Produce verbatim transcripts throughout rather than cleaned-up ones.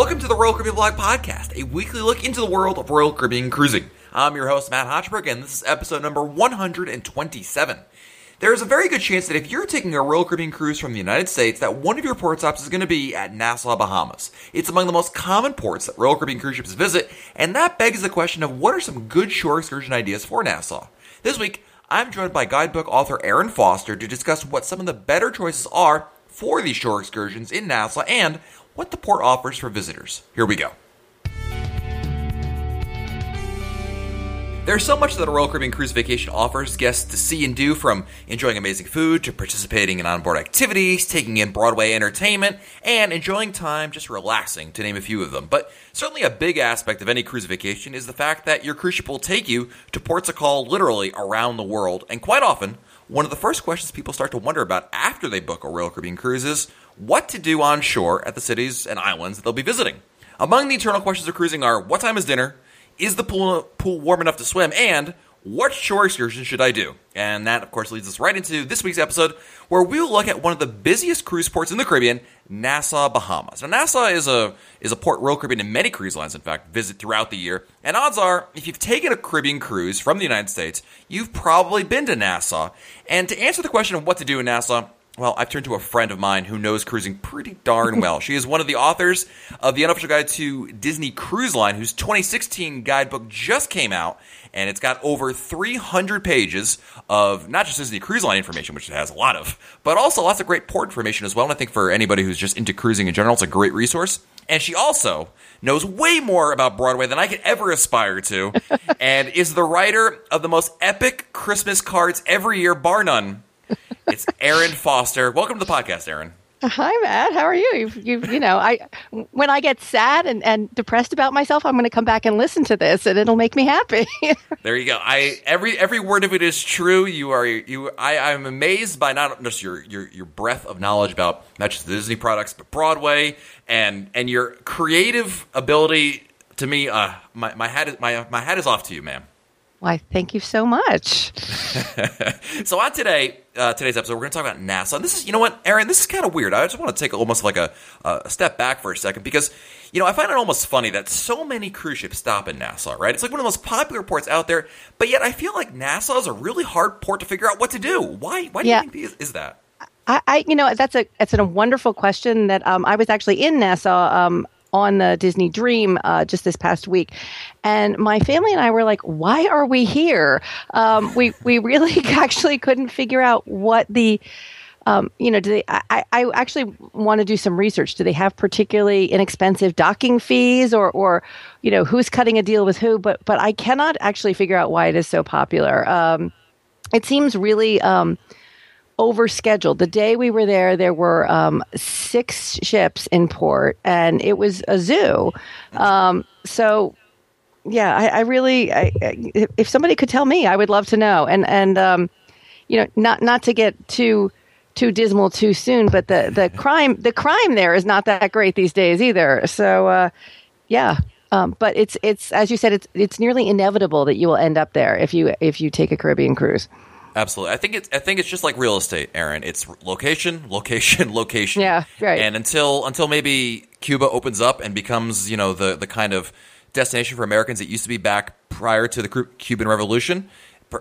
Welcome to the Royal Caribbean Blog Podcast, a weekly look into the world of Royal Caribbean cruising. I'm your host, Matt Hochberg, and this is episode number one hundred twenty-seven. There is a very good chance that if you're taking a Royal Caribbean cruise from the United States, that one of your port stops is going to be at Nassau, Bahamas. It's among the most common ports that Royal Caribbean cruise ships visit, and that begs the question of what are some good shore excursion ideas for Nassau. This week, I'm joined by guidebook author Erin Foster to discuss what some of the better choices are for these shore excursions in Nassau and what the port offers for visitors. Here we go. There's so much that a Royal Caribbean cruise vacation offers guests to see and do, from enjoying amazing food to participating in onboard activities, taking in Broadway entertainment, and enjoying time just relaxing, to name a few of them. But certainly a big aspect of any cruise vacation is the fact that your cruise ship will take you to ports of call literally around the world, and quite often, one of the first questions people start to wonder about after they book a Royal Caribbean cruise is what to do on shore at the cities and islands that they'll be visiting. Among the eternal questions of cruising are, what time is dinner? Is the pool, pool warm enough to swim? And what shore excursion should I do? And that, of course, leads us right into this week's episode, where we'll look at one of the busiest cruise ports in the Caribbean, Nassau, Bahamas. Now, Nassau is a is a port Royal Caribbean and many cruise lines, in fact, visit throughout the year. And odds are, if you've taken a Caribbean cruise from the United States, you've probably been to Nassau. And to answer the question of what to do in Nassau, well, I've turned to a friend of mine who knows cruising pretty darn well. She is one of the authors of the unofficial guide to Disney Cruise Line, whose twenty sixteen guidebook just came out, and it's got over three hundred pages of not just Disney Cruise Line information, which it has a lot of, but also lots of great port information as well. And I think for anybody who's just into cruising in general, it's a great resource. And she also knows way more about Broadway than I could ever aspire to, and is the writer of the most epic Christmas cards every year, bar none. It's Erin Foster. Welcome to the podcast, Erin. Hi, Matt. How are you? You've, you've, you know, I when I get sad and, and depressed about myself, I'm going to come back and listen to this, and it'll make me happy. There you go. I every every word of it is true. You are you. I I'm amazed by not just your your your breadth of knowledge about not just the Disney products, but Broadway, and and your creative ability. To me, uh, my my hat is my my hat is off to you, ma'am. Why, thank you so much. So on today, uh, today's episode, we're going to talk about Nassau. And this is, you know what, Erin, this is kind of weird. I just want to take almost like a, a step back for a second because, you know, I find it almost funny that so many cruise ships stop in Nassau, right? It's like one of the most popular ports out there. But yet I feel like Nassau is a really hard port to figure out what to do. Why Why do yeah. you think is that? I, I, you know, that's a, that's a wonderful question that um, I was actually in Nassau um on the Disney Dream uh, just this past week. And my family and I were like, why are we here? Um, we, we really actually couldn't figure out what the, um, you know, do they, I, I actually want to do some research. Do they have particularly inexpensive docking fees or, or, you know, who's cutting a deal with who? But, but I cannot actually figure out why it is so popular. Um, it seems really, um, overscheduled. The day we were there, there were um, six ships in port, and it was a zoo. Um, so, yeah, I, I really, I, I, if somebody could tell me, I would love to know. And and um, you know, not not to get too too dismal too soon, but the the crime the crime there is not that great these days either. So, uh, yeah. Um, but it's it's as you said, it's it's nearly inevitable that you will end up there if you if you take a Caribbean cruise. Absolutely. I think it's I think it's just like real estate, Erin. It's location, location, location. Yeah, right. And until until maybe Cuba opens up and becomes, you know, the, the kind of destination for Americans it used to be back prior to the Cuban Revolution.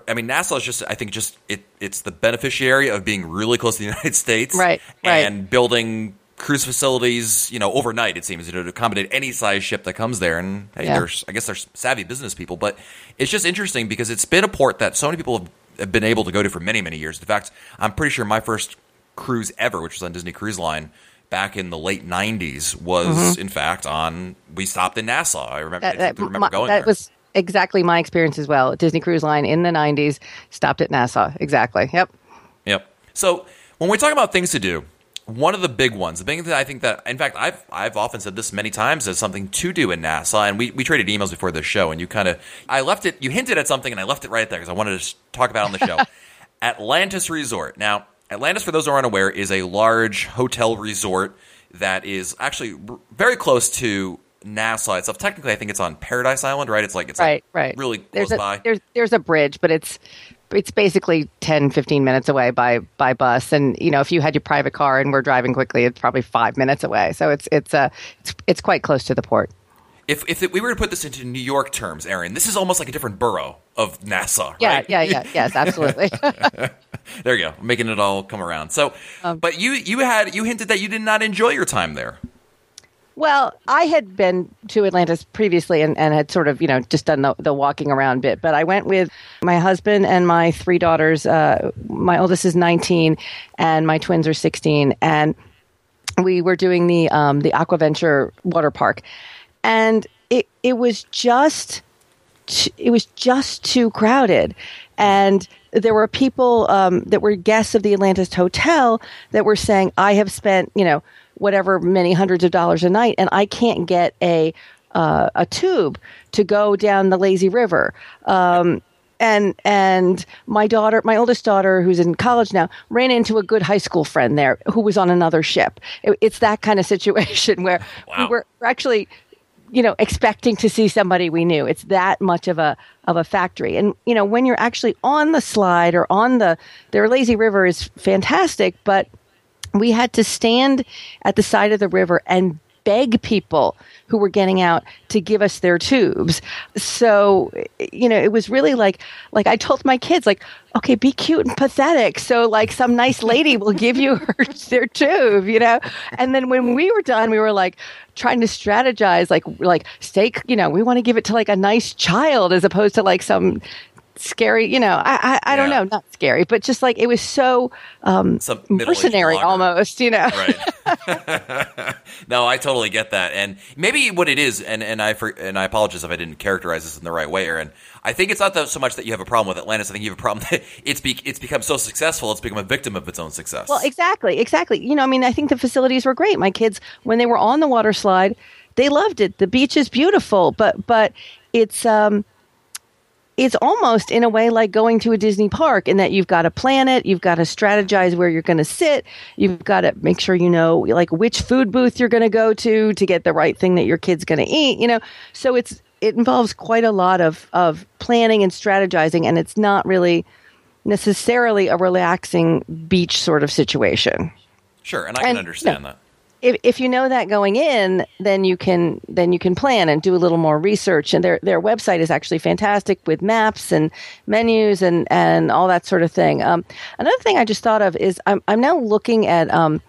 I mean, Nassau is just I think just it it's the beneficiary of being really close to the United States. Right. And right. building cruise facilities, you know, overnight, it seems, you know, to accommodate any size ship that comes there. And hey, yeah. there's I guess there's savvy business people, but it's just interesting because it's been a port that so many people have have been able to go to for many, many years. In fact, I'm pretty sure my first cruise ever, which was on Disney Cruise Line back in the late nineties, was mm-hmm. in fact on, we stopped in Nassau. I remember, that, that, I remember my, going that there. That was exactly my experience as well. Disney Cruise Line in the nineties, stopped at Nassau. Exactly. Yep. Yep. So when we're talking about things to do, one of the big ones, the big thing that I think that, in fact, I've I've often said this many times as something to do in Nassau, and we, we traded emails before this show, and you kind of, I left it, you hinted at something, and I left it right there because I wanted to talk about it on the show. Atlantis Resort. Now, Atlantis, for those who aren't aware, is a large hotel resort that is actually very close to Nassau itself. Technically, I think it's on Paradise Island, right? It's like, it's right, like right. really close there's a, by. There's, there's a bridge, but it's it's basically ten, fifteen minutes away by, by bus. And, you know, if you had your private car and were driving quickly, it's probably five minutes away. So it's, it's, uh, it's, it's quite close to the port. If if we were to put this into New York terms, Erin, this is almost like a different borough of Nassau, right? Yeah, yeah, yeah. Yes, absolutely. There you go. Making it all come around. So, um, but you you had you hinted that you did not enjoy your time there. Well, I had been to Atlantis previously and, and had sort of, you know, just done the, the walking around bit. But I went with my husband and my three daughters. Uh, my oldest is nineteen and my twins are sixteen. And we were doing the um, the Aqua Venture water park. And it it was just it was just too crowded, and there were people um, that were guests of the Atlantis Hotel that were saying, "I have spent you know whatever many hundreds of dollars a night, and I can't get a uh, a tube to go down the lazy river." Um, and and my daughter, my oldest daughter, who's in college now, ran into a good high school friend there who was on another ship. It, it's that kind of situation where wow. we were actually. you know, expecting to see somebody we knew. It's that much of a of a factory. And, you know, when you're actually on the slide or on the, their lazy river is fantastic, but we had to stand at the side of the river and beg people who were getting out to give us their tubes. So, you know, it was really like, like I told my kids, like, okay, be cute and pathetic. So like some nice lady will give you her, their tube, you know? And then when we were done, we were like trying to strategize, like, like stay, you know, we want to give it to like a nice child as opposed to like some scary, you know, I, I, I yeah. don't know, not scary, but just like, it was so um, mercenary almost, you know? Right. No, I totally get that. And maybe what it is, and, and I, for, and I apologize if I didn't characterize this in the right way, Erin, I think it's not that so much that you have a problem with Atlantis. I think you have a problem that it's be, it's become so successful, it's become a victim of its own success. Well, exactly, exactly. You know, I mean, I think the facilities were great. My kids, when they were on the water slide, they loved it. The beach is beautiful, but, but it's, um, it's almost in a way like going to a Disney park in that you've got to plan it. You've got to strategize where you're going to sit. You've got to make sure you know like which food booth you're going to go to to get the right thing that your kid's going to eat, you know. So it's it involves quite a lot of, of planning and strategizing, and it's not really necessarily a relaxing beach sort of situation. Sure, and I and, can understand you know, that. If, if you know that going in, then you can then you can plan and do a little more research. And their their website is actually fantastic with maps and menus and, and all that sort of thing. Um, another thing I just thought of is I'm I'm now looking at um,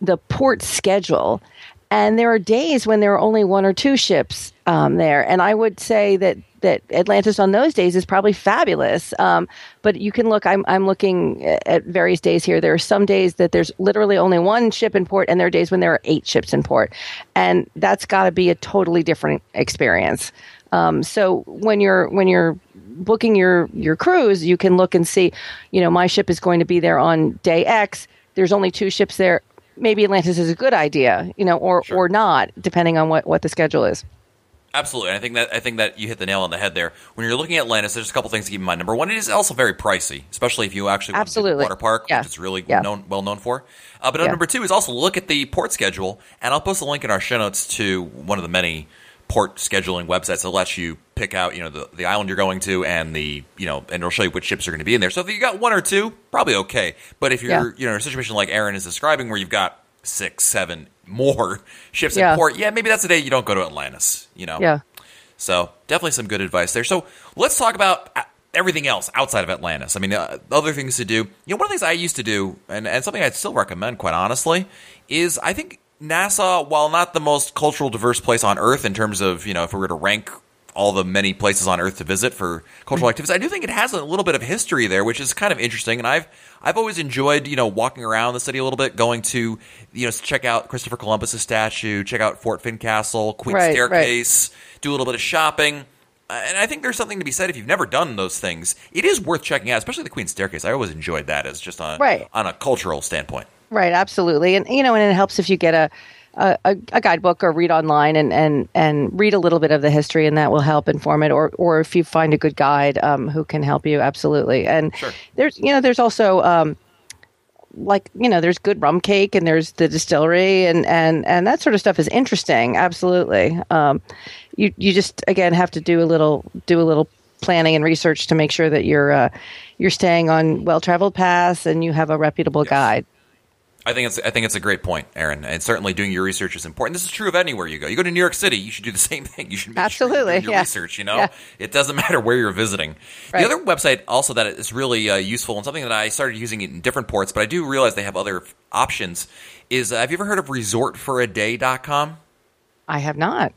the port schedule, and there are days when there are only one or two ships um, there. And I would say that, that Atlantis on those days is probably fabulous. Um, but you can look, I'm, I'm looking at various days here. There are some days that there's literally only one ship in port, and there are days when there are eight ships in port. And that's got to be a totally different experience. Um, so when you're, when you're booking your, your cruise, you can look and see, you know, my ship is going to be there on day X. There's only two ships there. Maybe Atlantis is a good idea, you know, or, sure. or not, depending on what, what the schedule is. Absolutely. And I think that I think that you hit the nail on the head there. When you're looking at Atlantis, there's a couple things to keep in mind. Number one, it is also very pricey, especially if you actually want Absolutely. to the water park, yeah. which it's really yeah. known, well known for. Uh, but yeah. number two is also look at the port schedule. And I'll post a link in our show notes to one of the many port scheduling websites that lets you pick out, you know, the, the island you're going to and the, you know, and it'll show you which ships are going to be in there. So if you got one or two, probably okay. But if you're, yeah. you know, in a situation like Erin is describing where you've got six, seven more ships yeah. in port, yeah, maybe that's the day you don't go to Atlantis, you know? Yeah. So definitely some good advice there. So let's talk about everything else outside of Atlantis. I mean, uh, other things to do. You know, one of the things I used to do, and, and something I'd still recommend, quite honestly, is I think Nassau, while not the most cultural diverse place on Earth in terms of, you know, if we were to rank all the many places on Earth to visit for cultural activities, I do think it has a little bit of history there, which is kind of interesting. And I've I've always enjoyed, you know, walking around the city a little bit, going to, you know, check out Christopher Columbus's statue, check out Fort Finn Castle, Queen's right, Staircase, right. do a little bit of shopping. And I think there's something to be said if you've never done those things. It is worth checking out, especially the Queen's Staircase. I always enjoyed that as just on, right. on a cultural standpoint. Right, absolutely. And, you know, and it helps if you get a A, a guidebook or read online and, and, and read a little bit of the history, and that will help inform it. Or, or if you find a good guide um, who can help you, absolutely. And sure. there's you know there's also um, like you know there's good rum cake, and there's the distillery, and, and, and that sort of stuff is interesting. Absolutely. Um, you you just again have to do a little do a little planning and research to make sure that you're uh, you're staying on well-traveled paths and you have a reputable yes. guide. I think it's I think it's a great point, Erin. And certainly doing your research is important. This is true of anywhere you go. You go to New York City, you should do the same thing. You should make Absolutely. sure you're doing your yeah. research, you know. Yeah. It doesn't matter where you're visiting. Right. The other website also that is really uh, useful and something that I started using in different ports, but I do realize they have other options, is uh, have you ever heard of resort for a day dot com? I have not.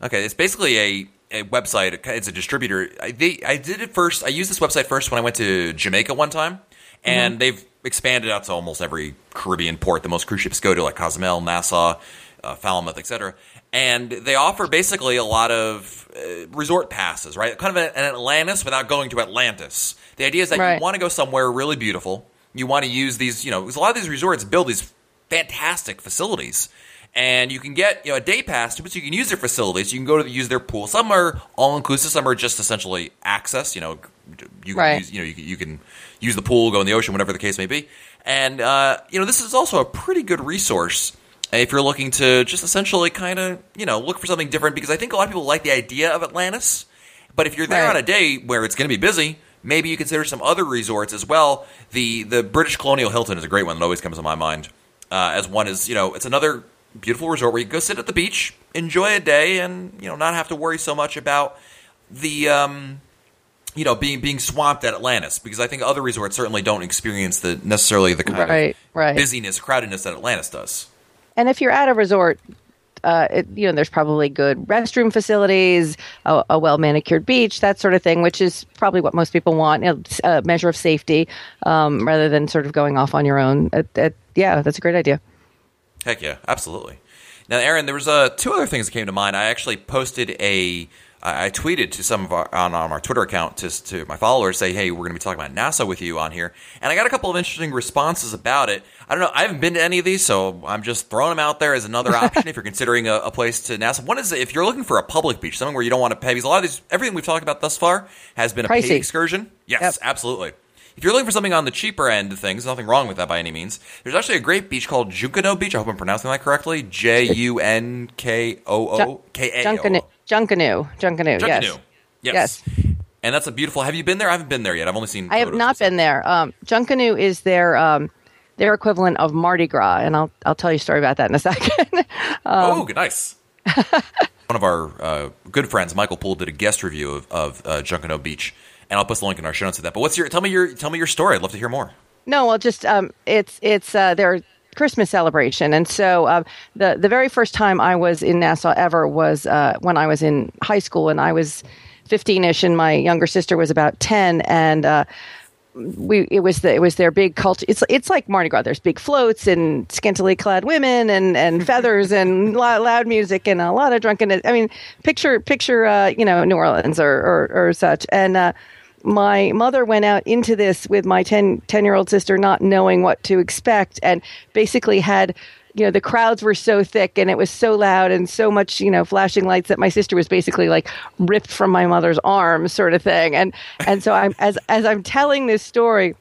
Okay, it's basically a a website. It's a distributor. I, they, I did it first. I used this website first when I went to Jamaica one time, and mm-hmm. they've expanded out to almost every Caribbean port. The most cruise ships go to, like Cozumel, Nassau, uh, Falmouth, et cetera. And they offer basically a lot of uh, resort passes, right? Kind of an, an Atlantis without going to Atlantis. The idea is that right. you want to go somewhere really beautiful. You want to use these, you know, because a lot of these resorts build these fantastic facilities. And you can get, you know, a day pass, but you can use their facilities. You can go to the, use their pool. Some are all inclusive. Some are just essentially access. You know, you right. use, you know, you, you can use the pool, go in the ocean, whatever the case may be. And uh, you know, this is also a pretty good resource if you're looking to just essentially kind of, you know, look for something different. Because I think a lot of people like the idea of Atlantis, but if you're there right. on a day where it's going to be busy, maybe you consider some other resorts as well. The the British Colonial Hilton is a great one that always comes to my mind uh, as one is, you know, it's another beautiful resort where you can go sit at the beach, enjoy a day, and, you know, not have to worry so much about the, um, you know, being being swamped at Atlantis, because I think other resorts certainly don't experience the necessarily the kind right, of right. busyness, crowdedness that Atlantis does. And if you're at a resort, uh, it, you know, there's probably good restroom facilities, a, a well manicured beach, that sort of thing, which is probably what most people want, you know, a measure of safety, um, rather than sort of going off on your own. At, at, yeah, that's a great idea. Heck yeah, absolutely. Now, Erin, there was uh, two other things that came to mind. I actually posted a I, I tweeted to some of our on, on our Twitter account to to my followers, say, hey, we're going to be talking about Nassau with you on here, and I got a couple of interesting responses about it. I don't know, I haven't been to any of these, so I'm just throwing them out there as another option if you're considering a, a place to Nassau. One is if you're looking for a public beach, something where you don't want to pay, because a lot of these, everything we've talked about thus far has been a Pricey. paid excursion. Yes, yep. absolutely. If you're looking for something on the cheaper end of things, nothing wrong with that by any means. There's actually a great beach called Junkanoo Beach. I hope I'm pronouncing that correctly. J U N K O O K A O. Junkanoo. Junkanoo. Junkanoo, yes. Yes. Yes. And that's a beautiful – have you been there? I haven't been there yet. I've only seen – I have not been there. Um, Junkanoo is their um, their equivalent of Mardi Gras, and I'll I'll tell you a story about that in a second. um, oh, nice. One of our uh, good friends, Michael Poole, did a guest review of, of uh, Junkanoo Beach. And I'll post a link in our show notes to that. But what's your tell me your tell me your story? I'd love to hear more. No, well, just um, it's it's uh, their Christmas celebration, and so uh, the the very first time I was in Nassau ever was uh, when I was in high school, and I was fifteen-ish, and my younger sister was about ten, and uh, we it was the, it was their big culture. It's it's like Mardi Gras. There's big floats and scantily clad women and, and feathers and loud, loud music and a lot of drunkenness. I mean, picture picture uh, you know, New Orleans or or, or such, and. Uh, My mother went out into this with my ten-year-old sister, not knowing what to expect, and basically had, you know, the crowds were so thick and it was so loud and so much, you know, flashing lights that my sister was basically like ripped from my mother's arm, sort of thing. And and so I'm as as I'm telling this story.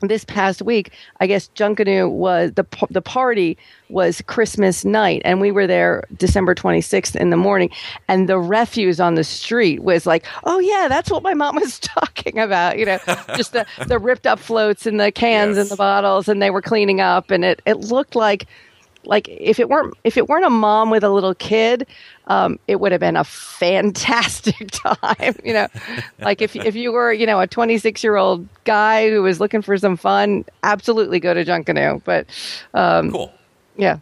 This past week, I guess Junkanoo was the the party was Christmas night, and we were there December twenty-sixth in the morning. And the refuse on the street was like, "Oh yeah, that's what my mom was talking about." You know, just the, the ripped up floats and the cans yes. and the bottles, and they were cleaning up, and it, it looked like like if it weren't if it weren't a mom with a little kid. Um, it would have been a fantastic time, you know, like if if you were, you know, a twenty-six-year-old guy who was looking for some fun, absolutely go to Junkanoo. But um, cool, yeah,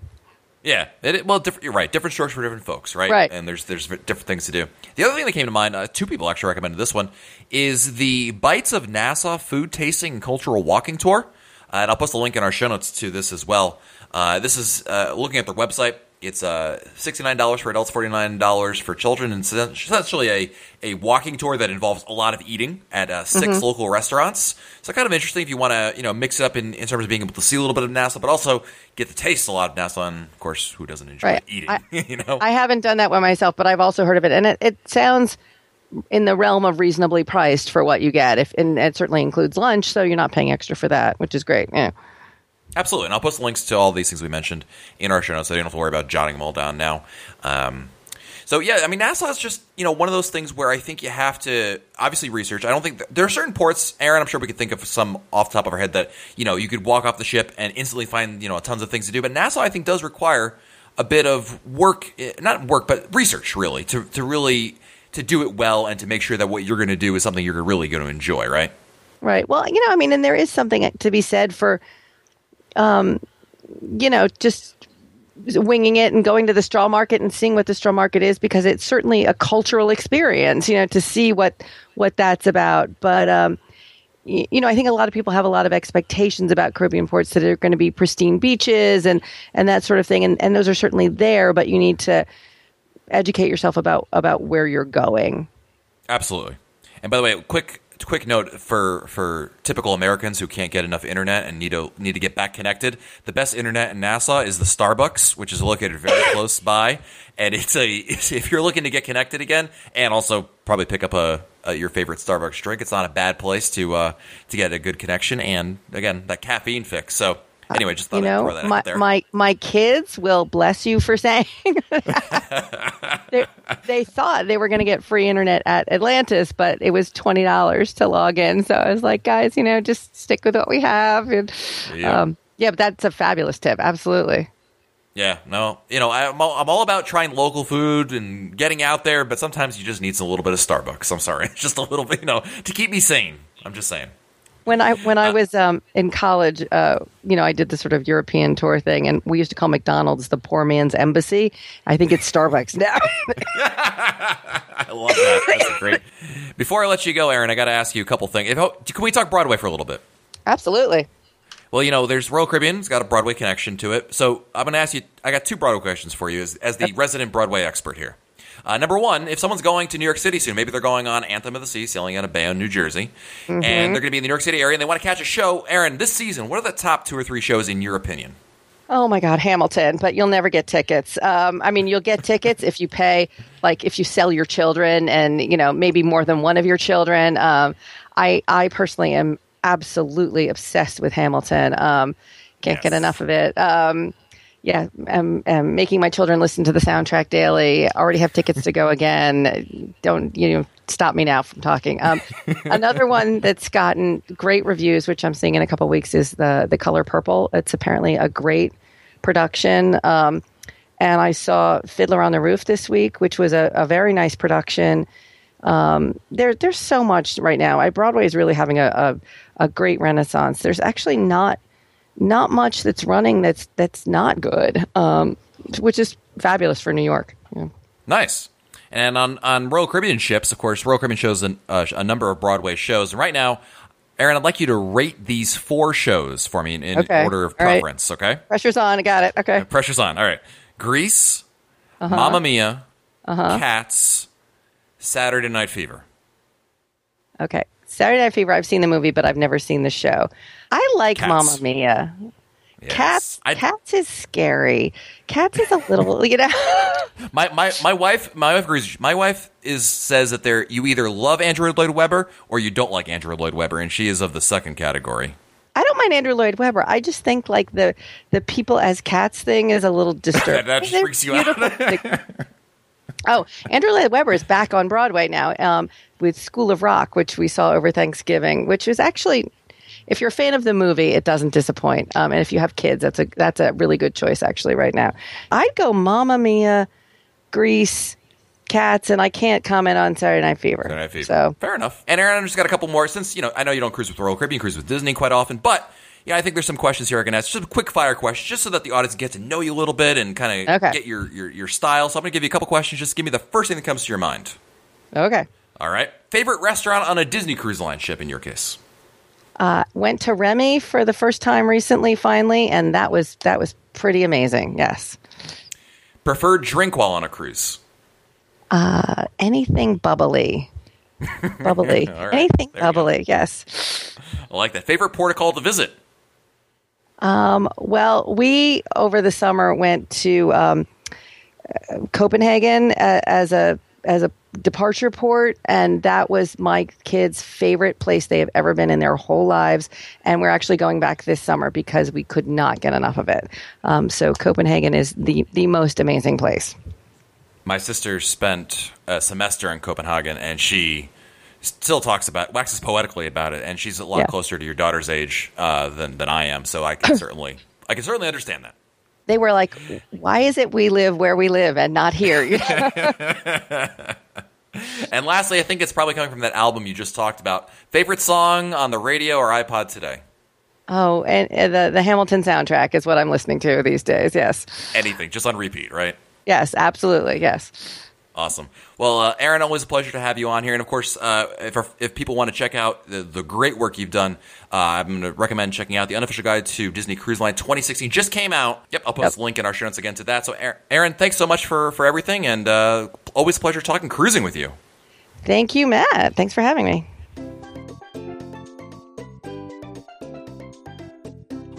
yeah. It, well, diff- you're right. Different strokes for different folks, right? Right. And there's there's different things to do. The other thing that came to mind, uh, two people actually recommended this one, is the Bites of Nassau food tasting and cultural walking tour, uh, and I'll post a link in our show notes to this as well. Uh, this is uh, looking at their website. It's uh, sixty-nine dollars for adults, forty-nine dollars for children, and essentially a, a walking tour that involves a lot of eating at uh, six mm-hmm. local restaurants. So kind of interesting if you want to, you know, mix it up in, in terms of being able to see a little bit of Nassau, but also get to taste a lot of Nassau. And, of course, who doesn't enjoy right. eating? I, you know, I haven't done that one myself, but I've also heard of it, and it, it sounds in the realm of reasonably priced for what you get. If and it certainly includes lunch, so you're not paying extra for that, which is great. Yeah. Absolutely, and I'll post links to all these things we mentioned in our show notes, so you don't have to worry about jotting them all down now. Um, So yeah, I mean, Nassau is just, you know, one of those things where I think you have to obviously research. I don't think th- there are certain ports, Aaron, I'm sure we could think of some off the top of our head that, you know, you could walk off the ship and instantly find, you know, tons of things to do. But Nassau, I think, does require a bit of work, not work, but research really to, to really to do it well and to make sure that what you're going to do is something you're really going to enjoy. Right. Right. Well, you know, I mean, and there is something to be said for, um, you know, just winging it and going to the straw market and seeing what the straw market is, because it's certainly a cultural experience, you know, to see what what that's about. But, um, y- you know, I think a lot of people have a lot of expectations about Caribbean ports that are going to be pristine beaches and, and that sort of thing. And, and those are certainly there, but you need to educate yourself about, about where you're going. Absolutely. And by the way, quick Quick note for, for typical Americans who can't get enough internet and need to need to get back connected. The best internet in Nassau is the Starbucks, which is located very close by, and it's a if you're looking to get connected again and also probably pick up a, a your favorite Starbucks drink. It's not a bad place to uh, to get a good connection and again that caffeine fix. So anyway, just thought you know, I'd throw that my, out there. My my kids will bless you for saying that. they, they thought they were going to get free internet at Atlantis, but it was twenty dollars to log in. So I was like, guys, you know, just stick with what we have. And, yeah. Um, yeah, but that's a fabulous tip. Absolutely. Yeah, no, you know, I'm all, I'm all about trying local food and getting out there, but sometimes you just need a little bit of Starbucks. I'm sorry. It's just a little bit, you know, to keep me sane. I'm just saying. When I when I was um, in college, uh, you know, I did this sort of European tour thing, and we used to call McDonald's the poor man's embassy. I think it's Starbucks now. I love that. That's great. Before I let you go, Erin, I got to ask you a couple things. If, can we talk Broadway for a little bit? Absolutely. Well, you know, there's Royal Caribbean. It's got a Broadway connection to it. So I'm going to ask you – I got two Broadway questions for you as, as the resident Broadway expert here. Uh, number one, if someone's going to New York City soon, maybe they're going on Anthem of the Sea, sailing out of Bayonne, New Jersey, mm-hmm. and they're going to be in the New York City area, and they want to catch a show. Erin, this season, what are the top two or three shows in your opinion? Oh, my God, Hamilton, but you'll never get tickets. Um, I mean, you'll get tickets if you pay, like if you sell your children and, you know, maybe more than one of your children. Um, I, I personally am absolutely obsessed with Hamilton. Um, can't yes. get enough of it. Um Yeah, I'm, I'm making my children listen to the soundtrack daily. Already have tickets to go again. Don't you know, stop me now from talking. Um, another one that's gotten great reviews, which I'm seeing in a couple of weeks, is the The Color Purple. It's apparently a great production. Um, and I saw Fiddler on the Roof this week, which was a, a very nice production. Um, there, there's so much right now. I, Broadway is really having a, a, a great renaissance. There's actually not. Not much that's running that's that's not good, um, which is fabulous for New York. Yeah. Nice. And on, on Royal Caribbean ships, of course, Royal Caribbean shows an, uh, a number of Broadway shows. And right now, Erin, I'd like you to rate these four shows for me in, in okay. order of All preference, right. okay? Pressure's on. I got it. Okay. Yeah, pressure's on. All right. Grease, uh-huh. Mamma Mia, uh-huh. Cats, Saturday Night Fever. Okay. Saturday Night Fever, I've seen the movie, but I've never seen the show. I like Cats. Mamma Mia. Yes. Cats I, Cats is scary. Cats is a little, you know. my, my my wife my wife agrees. My wife is says that there you either love Andrew Lloyd Webber or you don't like Andrew Lloyd Webber, and she is of the second category. I don't mind Andrew Lloyd Webber. I just think like the the people as cats thing is a little disturbing. That just freaks you out. Oh, Andrew Lloyd Webber is back on Broadway now um, with School of Rock, which we saw over Thanksgiving, which is actually, if you're a fan of the movie, it doesn't disappoint. Um, and if you have kids, that's a that's a really good choice actually right now. I'd go Mamma Mia, Grease, Cats, and I can't comment on Saturday Night Fever. Saturday Night Fever. So. Fair enough. And Erin, I just got a couple more since, you know, I know you don't cruise with Royal Caribbean, you cruise with Disney quite often, but... Yeah, I think there's some questions here I can ask. Just a quick fire question, just so that the audience gets to know you a little bit and kind of okay. get your, your, your style. So I'm going to give you a couple questions. Just give me the first thing that comes to your mind. Okay. All right. Favorite restaurant on a Disney Cruise Line ship in your case? Uh, went to Remy for the first time recently, finally, and that was that was pretty amazing. Yes. Preferred drink while on a cruise? Uh, anything bubbly. bubbly. Right. Anything there bubbly, yes. I like that. Favorite port of call to visit? Um, well, we over the summer went to um, Copenhagen a, as a as a departure port, and that was my kids' favorite place they have ever been in their whole lives. And we're actually going back this summer because we could not get enough of it. Um, so Copenhagen is the the most amazing place. my sister spent a semester in Copenhagen, and she still talks about, waxes poetically about it, and she's a lot yeah. closer to your daughter's age uh, than than I am. So I can certainly, I can certainly understand that. They were like, "Why is it we live where we live and not here?" You know? And lastly, I think it's probably coming from that album you just talked about. Favorite song on the radio or iPod today? Oh, and, and the the Hamilton soundtrack is what I'm listening to these days. Yes, anything just on repeat, right? Yes, absolutely. Yes. Awesome. Well, uh, Erin, always a pleasure to have you on here. And, of course, uh, if our, if people want to check out the, the great work you've done, uh, I'm going to recommend checking out the Unofficial Guide to Disney Cruise Line twenty sixteen. Just came out. Yep, I'll post yep. the link in our show notes again to that. So, Erin, thanks so much for, for everything, and uh, always a pleasure talking cruising with you. Thank you, Matt. Thanks for having me.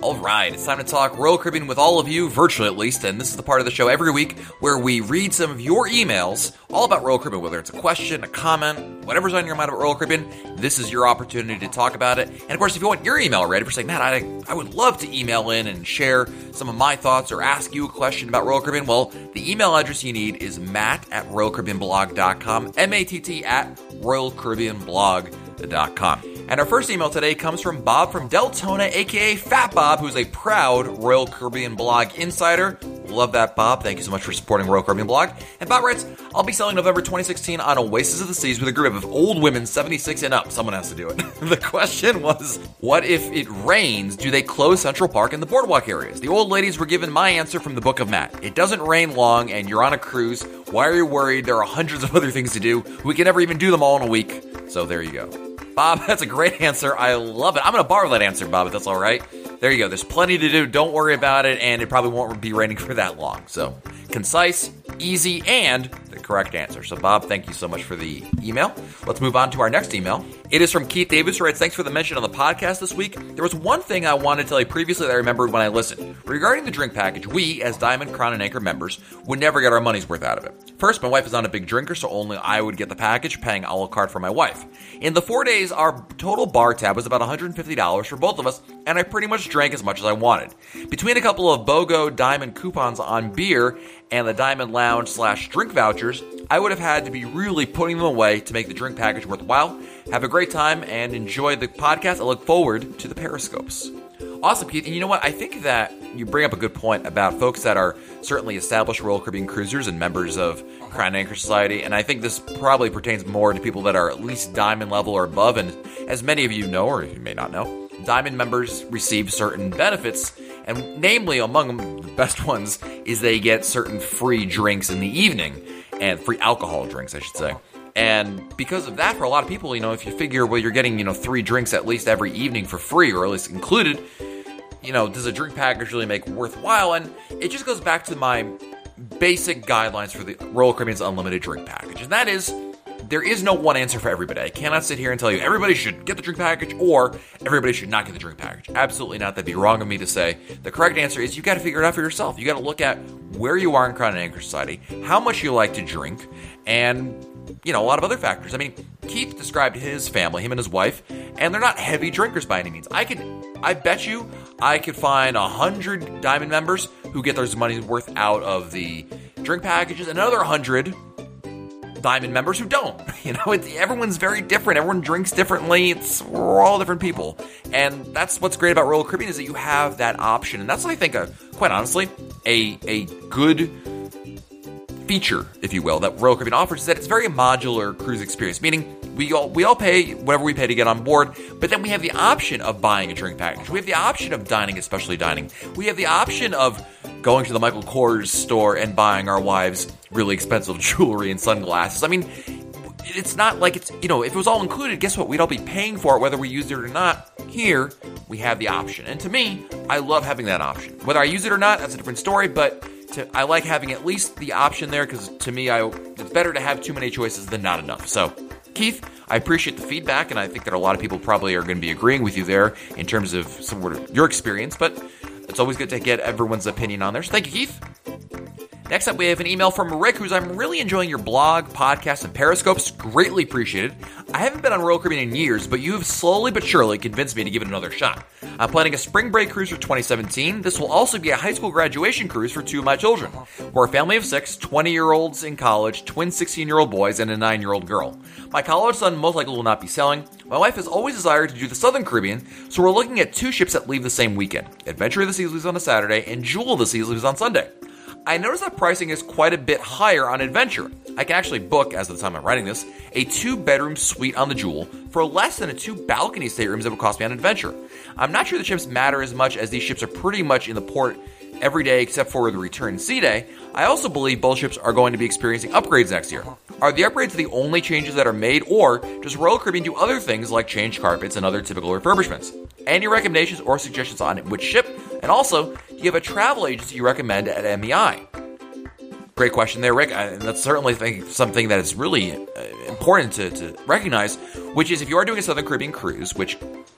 All right, it's time to talk Royal Caribbean with all of you, virtually at least, and this is the part of the show every week where we read some of your emails all about Royal Caribbean, whether it's a question, a comment, whatever's on your mind about Royal Caribbean, this is your opportunity to talk about it. And, of course, if you want your email read, if you're saying, Matt, I, I would love to email in and share some of my thoughts or ask you a question about Royal Caribbean, well, the email address you need is matt at royal caribbean blog dot com, M A T T at royal caribbean blog dot com. And our first email today comes from Bob from Deltona, a k a. Fat Bob, who's a proud Royal Caribbean Blog insider. Love that, Bob. Thank you so much for supporting Royal Caribbean Blog. And Bob writes, I'll be selling November twenty sixteen on Oasis of the Seas with a group of old women seventy-six and up. Someone has to do it. The question was, what if it rains? Do they close Central Park and the boardwalk areas? The old ladies were given my answer from the Book of Matt. It doesn't rain long and you're on a cruise. Why are you worried? There are hundreds of other things to do. We can never even do them all in a week. So there you go. Bob, that's a great answer. I love it. I'm going to borrow that answer, Bob, if that's all right. There you go. There's plenty to do. Don't worry about it, and it probably won't be raining for that long. So concise, easy, and the correct answer. So, Bob, thank you so much for the email. Let's move on to our next email. It is from Keith Davis, who writes, thanks for the mention on the podcast this week. There was one thing I wanted to tell you previously that I remembered when I listened. Regarding the drink package, we, as Diamond, Crown, and Anchor members, would never get our money's worth out of it. First, my wife is not a big drinker, so only I would get the package, paying a la carte for my wife. In the four days, our total bar tab was about one hundred fifty dollars for both of us, and I pretty much drank as much as I wanted. Between a couple of BOGO Diamond coupons on beer and the Diamond Lounge slash drink vouchers, I would have had to be really putting them away to make the drink package worthwhile. Have a great time and enjoy the podcast. I look forward to the Periscopes. Awesome, Keith. And you know what? I think that you bring up a good point about folks that are certainly established Royal Caribbean cruisers and members of Crown and Anchor Society. And I think this probably pertains more to people that are at least Diamond level or above. And as many of you know, or you may not know, Diamond members receive certain benefits. And namely, among them, the best ones is they get certain free drinks in the evening and free alcohol drinks, I should say. And because of that, for a lot of people, you know, if you figure, well, you're getting, you know, three drinks at least every evening for free, or at least included, you know, does a drink package really make worthwhile? And it just goes back to my basic guidelines for the Royal Caribbean's Unlimited Drink Package. And that is, there is no one answer for everybody. I cannot sit here and tell you everybody should get the drink package or everybody should not get the drink package. Absolutely not. That'd be wrong of me to say. The correct answer is you got to figure it out for yourself. You got to look at where you are in Crown and Anchor Society, how much you like to drink, and you know, a lot of other factors. I mean, Keith described his family, him and his wife, and they're not heavy drinkers by any means. I could, I bet you I could find a hundred Diamond members who get their money's worth out of the drink packages and another hundred Diamond members who don't. You know, it's, everyone's very different. Everyone drinks differently. It's, we're all different people. And that's what's great about Royal Caribbean is that you have that option. And that's what I think, a, quite honestly, a a good feature, if you will, that Royal Caribbean offers is that it's very modular cruise experience, meaning we all we all pay whatever we pay to get on board, but then we have the option of buying a drink package. We have the option of dining, especially dining. We have the option of going to the Michael Kors store and buying our wives really expensive jewelry and sunglasses. I mean, it's not like it's, you know, if it was all included, guess what? We'd all be paying for it whether we used it or not. Here, we have the option. And to me, I love having that option. Whether I use it or not, that's a different story, but To, I like having at least the option there because to me, I, it's better to have too many choices than not enough. So, Keith, I appreciate the feedback, and I think that a lot of people probably are going to be agreeing with you there in terms of some of your experience, but it's always good to get everyone's opinion on there. So, thank you, Keith. Next up, we have an email from Rick, who's, I'm really enjoying your blog, podcast, and Periscopes. Greatly appreciated. I haven't been on Royal Caribbean in years, but you have slowly but surely convinced me to give it another shot. I'm planning a spring break cruise for twenty seventeen. This will also be a high school graduation cruise for two of my children. We're a family of six, twenty-year-olds in college, twin sixteen-year-old boys, and a nine-year-old girl. My college son most likely will not be sailing. My wife has always desired to do the Southern Caribbean, so we're looking at two ships that leave the same weekend. Adventure of the Seas leaves on a Saturday, and Jewel of the Seas leaves on Sunday. I noticed that pricing is quite a bit higher on Adventure. I can actually book, as of the time I'm writing this, a two-bedroom suite on the Jewel for less than the two balcony staterooms that would cost me on Adventure. I'm not sure the ships matter as much, as these ships are pretty much in the port every day except for the return sea day. I also believe both ships are going to be experiencing upgrades next year. Are the upgrades the only changes that are made, or does Royal Caribbean do other things like change carpets and other typical refurbishments? Any recommendations or suggestions on which ship? And also, do you have a travel agency you recommend at M E I? Great question there, Rick. And that's certainly think something that is really important to, to recognize, which is if you are doing a Southern Caribbean cruise, which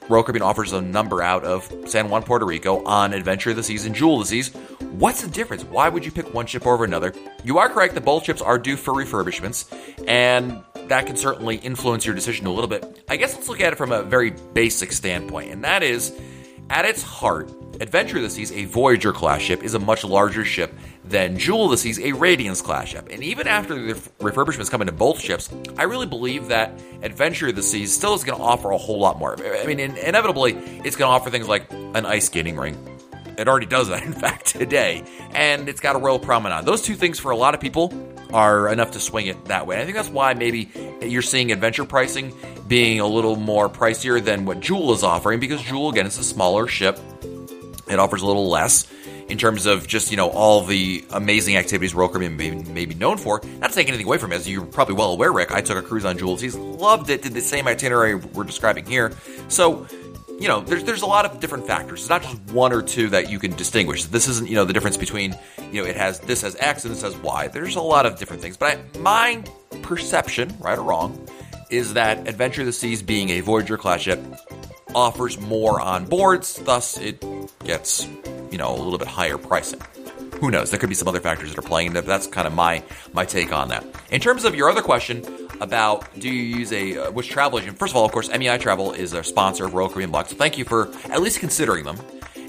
Royal Caribbean offers a number out of San Juan, Puerto Rico, on Adventure of the Seas and Jewel of the Seas, what's the difference? Why would you pick one ship over another? You are correct that both ships are due for refurbishments, and that can certainly influence your decision a little bit. I guess let's look at it from a very basic standpoint, and that is, at its heart, Adventure of the Seas, a Voyager-class ship, is a much larger ship than Jewel of the Seas, a Radiance-class ship. And even after the refurbishments come into both ships, I really believe that Adventure of the Seas still is going to offer a whole lot more. I mean, in- inevitably, it's going to offer things like an ice skating ring. It already does that, in fact, today. And it's got a Royal Promenade. Those two things, for a lot of people, are enough to swing it that way. And I think that's why maybe you're seeing Adventure pricing being a little more pricier than what Jewel is offering, because Jewel, again, is a smaller ship. It offers a little less in terms of just, you know, all the amazing activities Royal Caribbean may, may be known for. Not to take anything away from it, as you're probably well aware, Rick, I took a cruise on Jewel of the Seas, loved it, did the same itinerary we're describing here. So, you know, there's there's a lot of different factors. It's not just one or two that you can distinguish. This isn't, you know, the difference between, you know, it has this has X and this has Y. There's a lot of different things. But I, my perception, right or wrong, is that Adventure of the Seas, being a Voyager-class ship, offers more on boards, thus it gets, you know, a little bit higher pricing. Who knows? There could be some other factors that are playing into it, but that's kind of my my take on that. In terms of your other question about do you use a, uh, which travel agent, first of all, of course, M E I Travel is a sponsor of Royal Caribbean Blog, so thank you for at least considering them.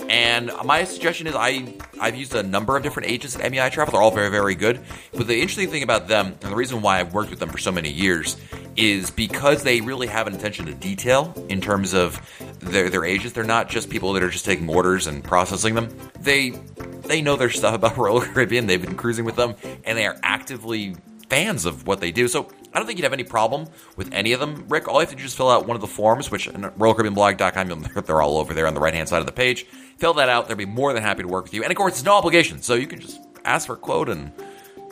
And my suggestion is I, I've used a number of different agents at M E I Travel. They're all very, very good. But the interesting thing about them, and the reason why I've worked with them for so many years, is because they really have an attention to detail in terms of their, their agents. They're not just people that are just taking orders and processing them. They they know their stuff about Royal Caribbean. They've been cruising with them, and they are actively fans of what they do. So I don't think you'd have any problem with any of them, Rick. All you have to do is fill out one of the forms, which on royal caribbean blog dot com, they're all over there on the right-hand side of the page. Fill that out. They'll be more than happy to work with you. And, of course, it's no obligation, so you can just ask for a quote, and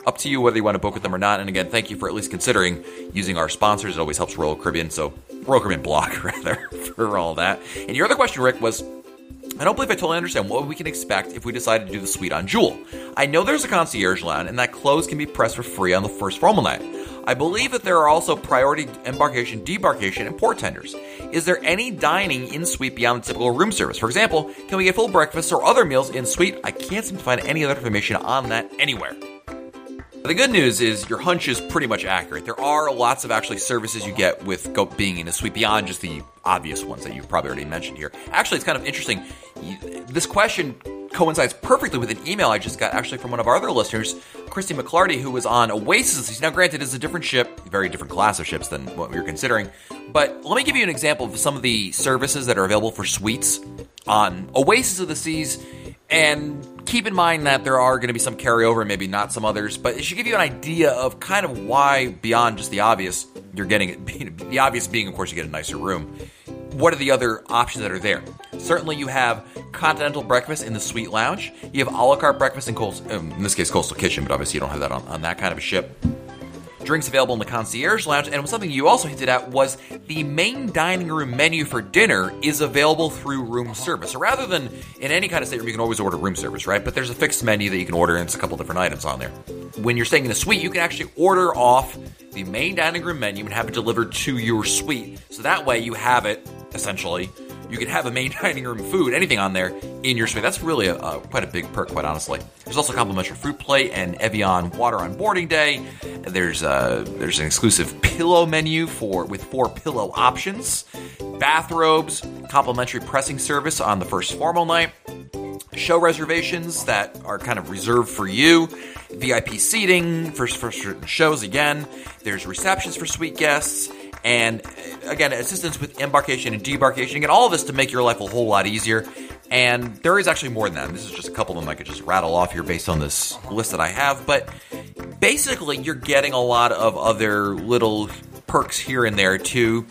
up to you whether you want to book with them or not. And, again, thank you for at least considering using our sponsors. It always helps Royal Caribbean, so Royal Caribbean Blog, rather, for all that. And your other question, Rick, was I don't believe I totally understand what we can expect if we decide to do the suite on Jewel. I know there's a concierge lounge, and that clothes can be pressed for free on the first formal night. I believe that there are also priority embarkation, debarkation, and port tenders. Is there any dining in suite beyond the typical room service? For example, can we get full breakfasts or other meals in suite? I can't seem to find any other information on that anywhere. The good news is your hunch is pretty much accurate. There are lots of actually services you get with go being in a suite beyond just the obvious ones that you've probably already mentioned here. Actually, it's kind of interesting. This question coincides perfectly with an email I just got actually from one of our other listeners, Christy McClarty, who was on Oasis of the Seas. Now, granted, it's a different ship, very different class of ships than what we were considering. But let me give you an example of some of the services that are available for suites on Oasis of the Seas. And keep in mind that there are going to be some carryover and maybe not some others, but it should give you an idea of kind of why, beyond just the obvious, you're getting the obvious being, of course, you get a nicer room. What are the other options that are there? Certainly you have continental breakfast in the suite lounge. You have a la carte breakfast in, coast, in this case, coastal kitchen, but obviously you don't have that on, on that kind of a ship. Drinks available in the concierge lounge, and something you also hinted at was the main dining room menu for dinner is available through room service. So rather than in any kind of stateroom, you can always order room service, right? But there's a fixed menu that you can order, and it's a couple different items on there. When you're staying in a suite, you can actually order off the main dining room menu and have it delivered to your suite. So that way you have it, essentially, you can have a main dining room food, anything on there in your suite. That's really a, a, quite a big perk, quite honestly. There's also complimentary fruit plate and Evian water on boarding day. There's uh, there's an exclusive pillow menu for with four pillow options, bathrobes, complimentary pressing service on the first formal night, show reservations that are kind of reserved for you, V I P seating for, for certain shows again. There's receptions for suite guests. And again, assistance with embarkation and debarkation. Again, all of this to make your life a whole lot easier. And there is actually more than that. This is just a couple of them I could just rattle off here based on this list that I have. But basically, you're getting a lot of other little perks here and there to,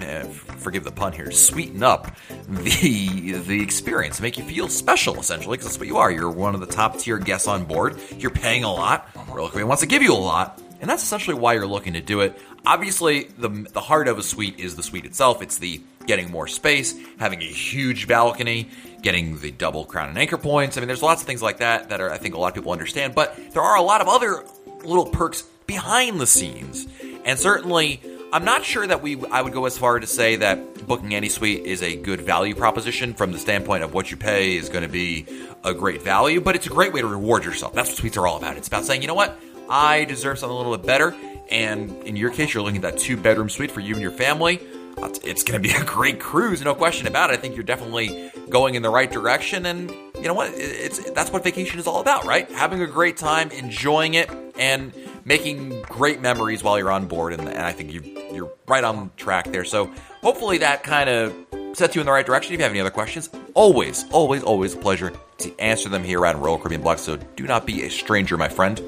eh, forgive the pun here, sweeten up the the experience, make you feel special, essentially, because that's what you are. You're one of the top-tier guests on board. You're paying a lot. Royal Caribbean wants to give you a lot. And that's essentially why you're looking to do it. Obviously, the the heart of a suite is the suite itself. It's the getting more space, having a huge balcony, getting the double Crown and Anchor points. I mean, there's lots of things like that that are, I think a lot of people understand. But there are a lot of other little perks behind the scenes. And certainly, I'm not sure that we I would go as far to say that booking any suite is a good value proposition from the standpoint of what you pay is going to be a great value. But it's a great way to reward yourself. That's what suites are all about. It's about saying, you know what? I deserve something a little bit better. And in your case, you're looking at that two-bedroom suite for you and your family. It's going to be a great cruise, no question about it. I think you're definitely going in the right direction. And you know what? It's that's what vacation is all about, right? Having a great time, enjoying it, and making great memories while you're on board. And, and I think you've, you're right on track there. So hopefully that kind of sets you in the right direction. If you have any other questions, always, always, always a pleasure to answer them here on Royal Caribbean Blog. So do not be a stranger, my friend.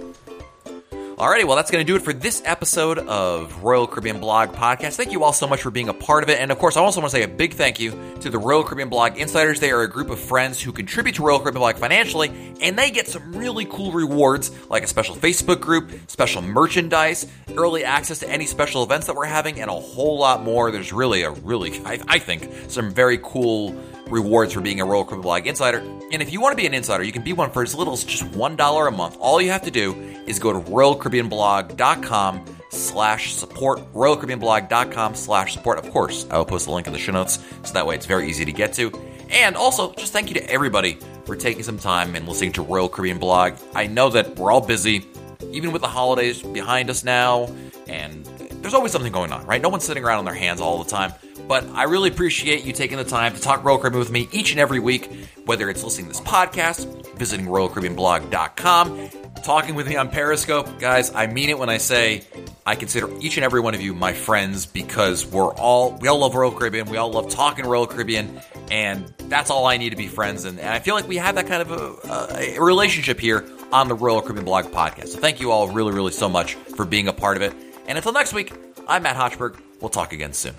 Alrighty, well, that's going to do it for this episode of Royal Caribbean Blog Podcast. Thank you all so much for being a part of it. And, of course, I also want to say a big thank you to the Royal Caribbean Blog Insiders. They are a group of friends who contribute to Royal Caribbean Blog financially, and they get some really cool rewards like a special Facebook group, special merchandise, early access to any special events that we're having, and a whole lot more. There's really a really, I, I think, some very cool rewards for being a Royal Caribbean Blog Insider. And if you want to be an insider, you can be one for as little as just one dollar a month. All you have to do is go to royal caribbean blog dot com slash support, royal caribbean blog dot com slash support. Of course, I will post the link in the show notes, so that way it's very easy to get to. And also, just thank you to everybody for taking some time and listening to Royal Caribbean Blog. I know that we're all busy, even with the holidays behind us now, and there's always something going on, right? No one's sitting around on their hands all the time. But I really appreciate you taking the time to talk Royal Caribbean with me each and every week, whether it's listening to this podcast, visiting royal caribbean blog dot com, talking with me on Periscope. Guys, I mean it when I say I consider each and every one of you my friends, because we're all, we all love Royal Caribbean. We all love talking Royal Caribbean, and that's all I need to be friends. And, and I feel like we have that kind of a, a relationship here on the Royal Caribbean Blog Podcast. So thank you all really, really so much for being a part of it. And until next week, I'm Matt Hochberg. We'll talk again soon.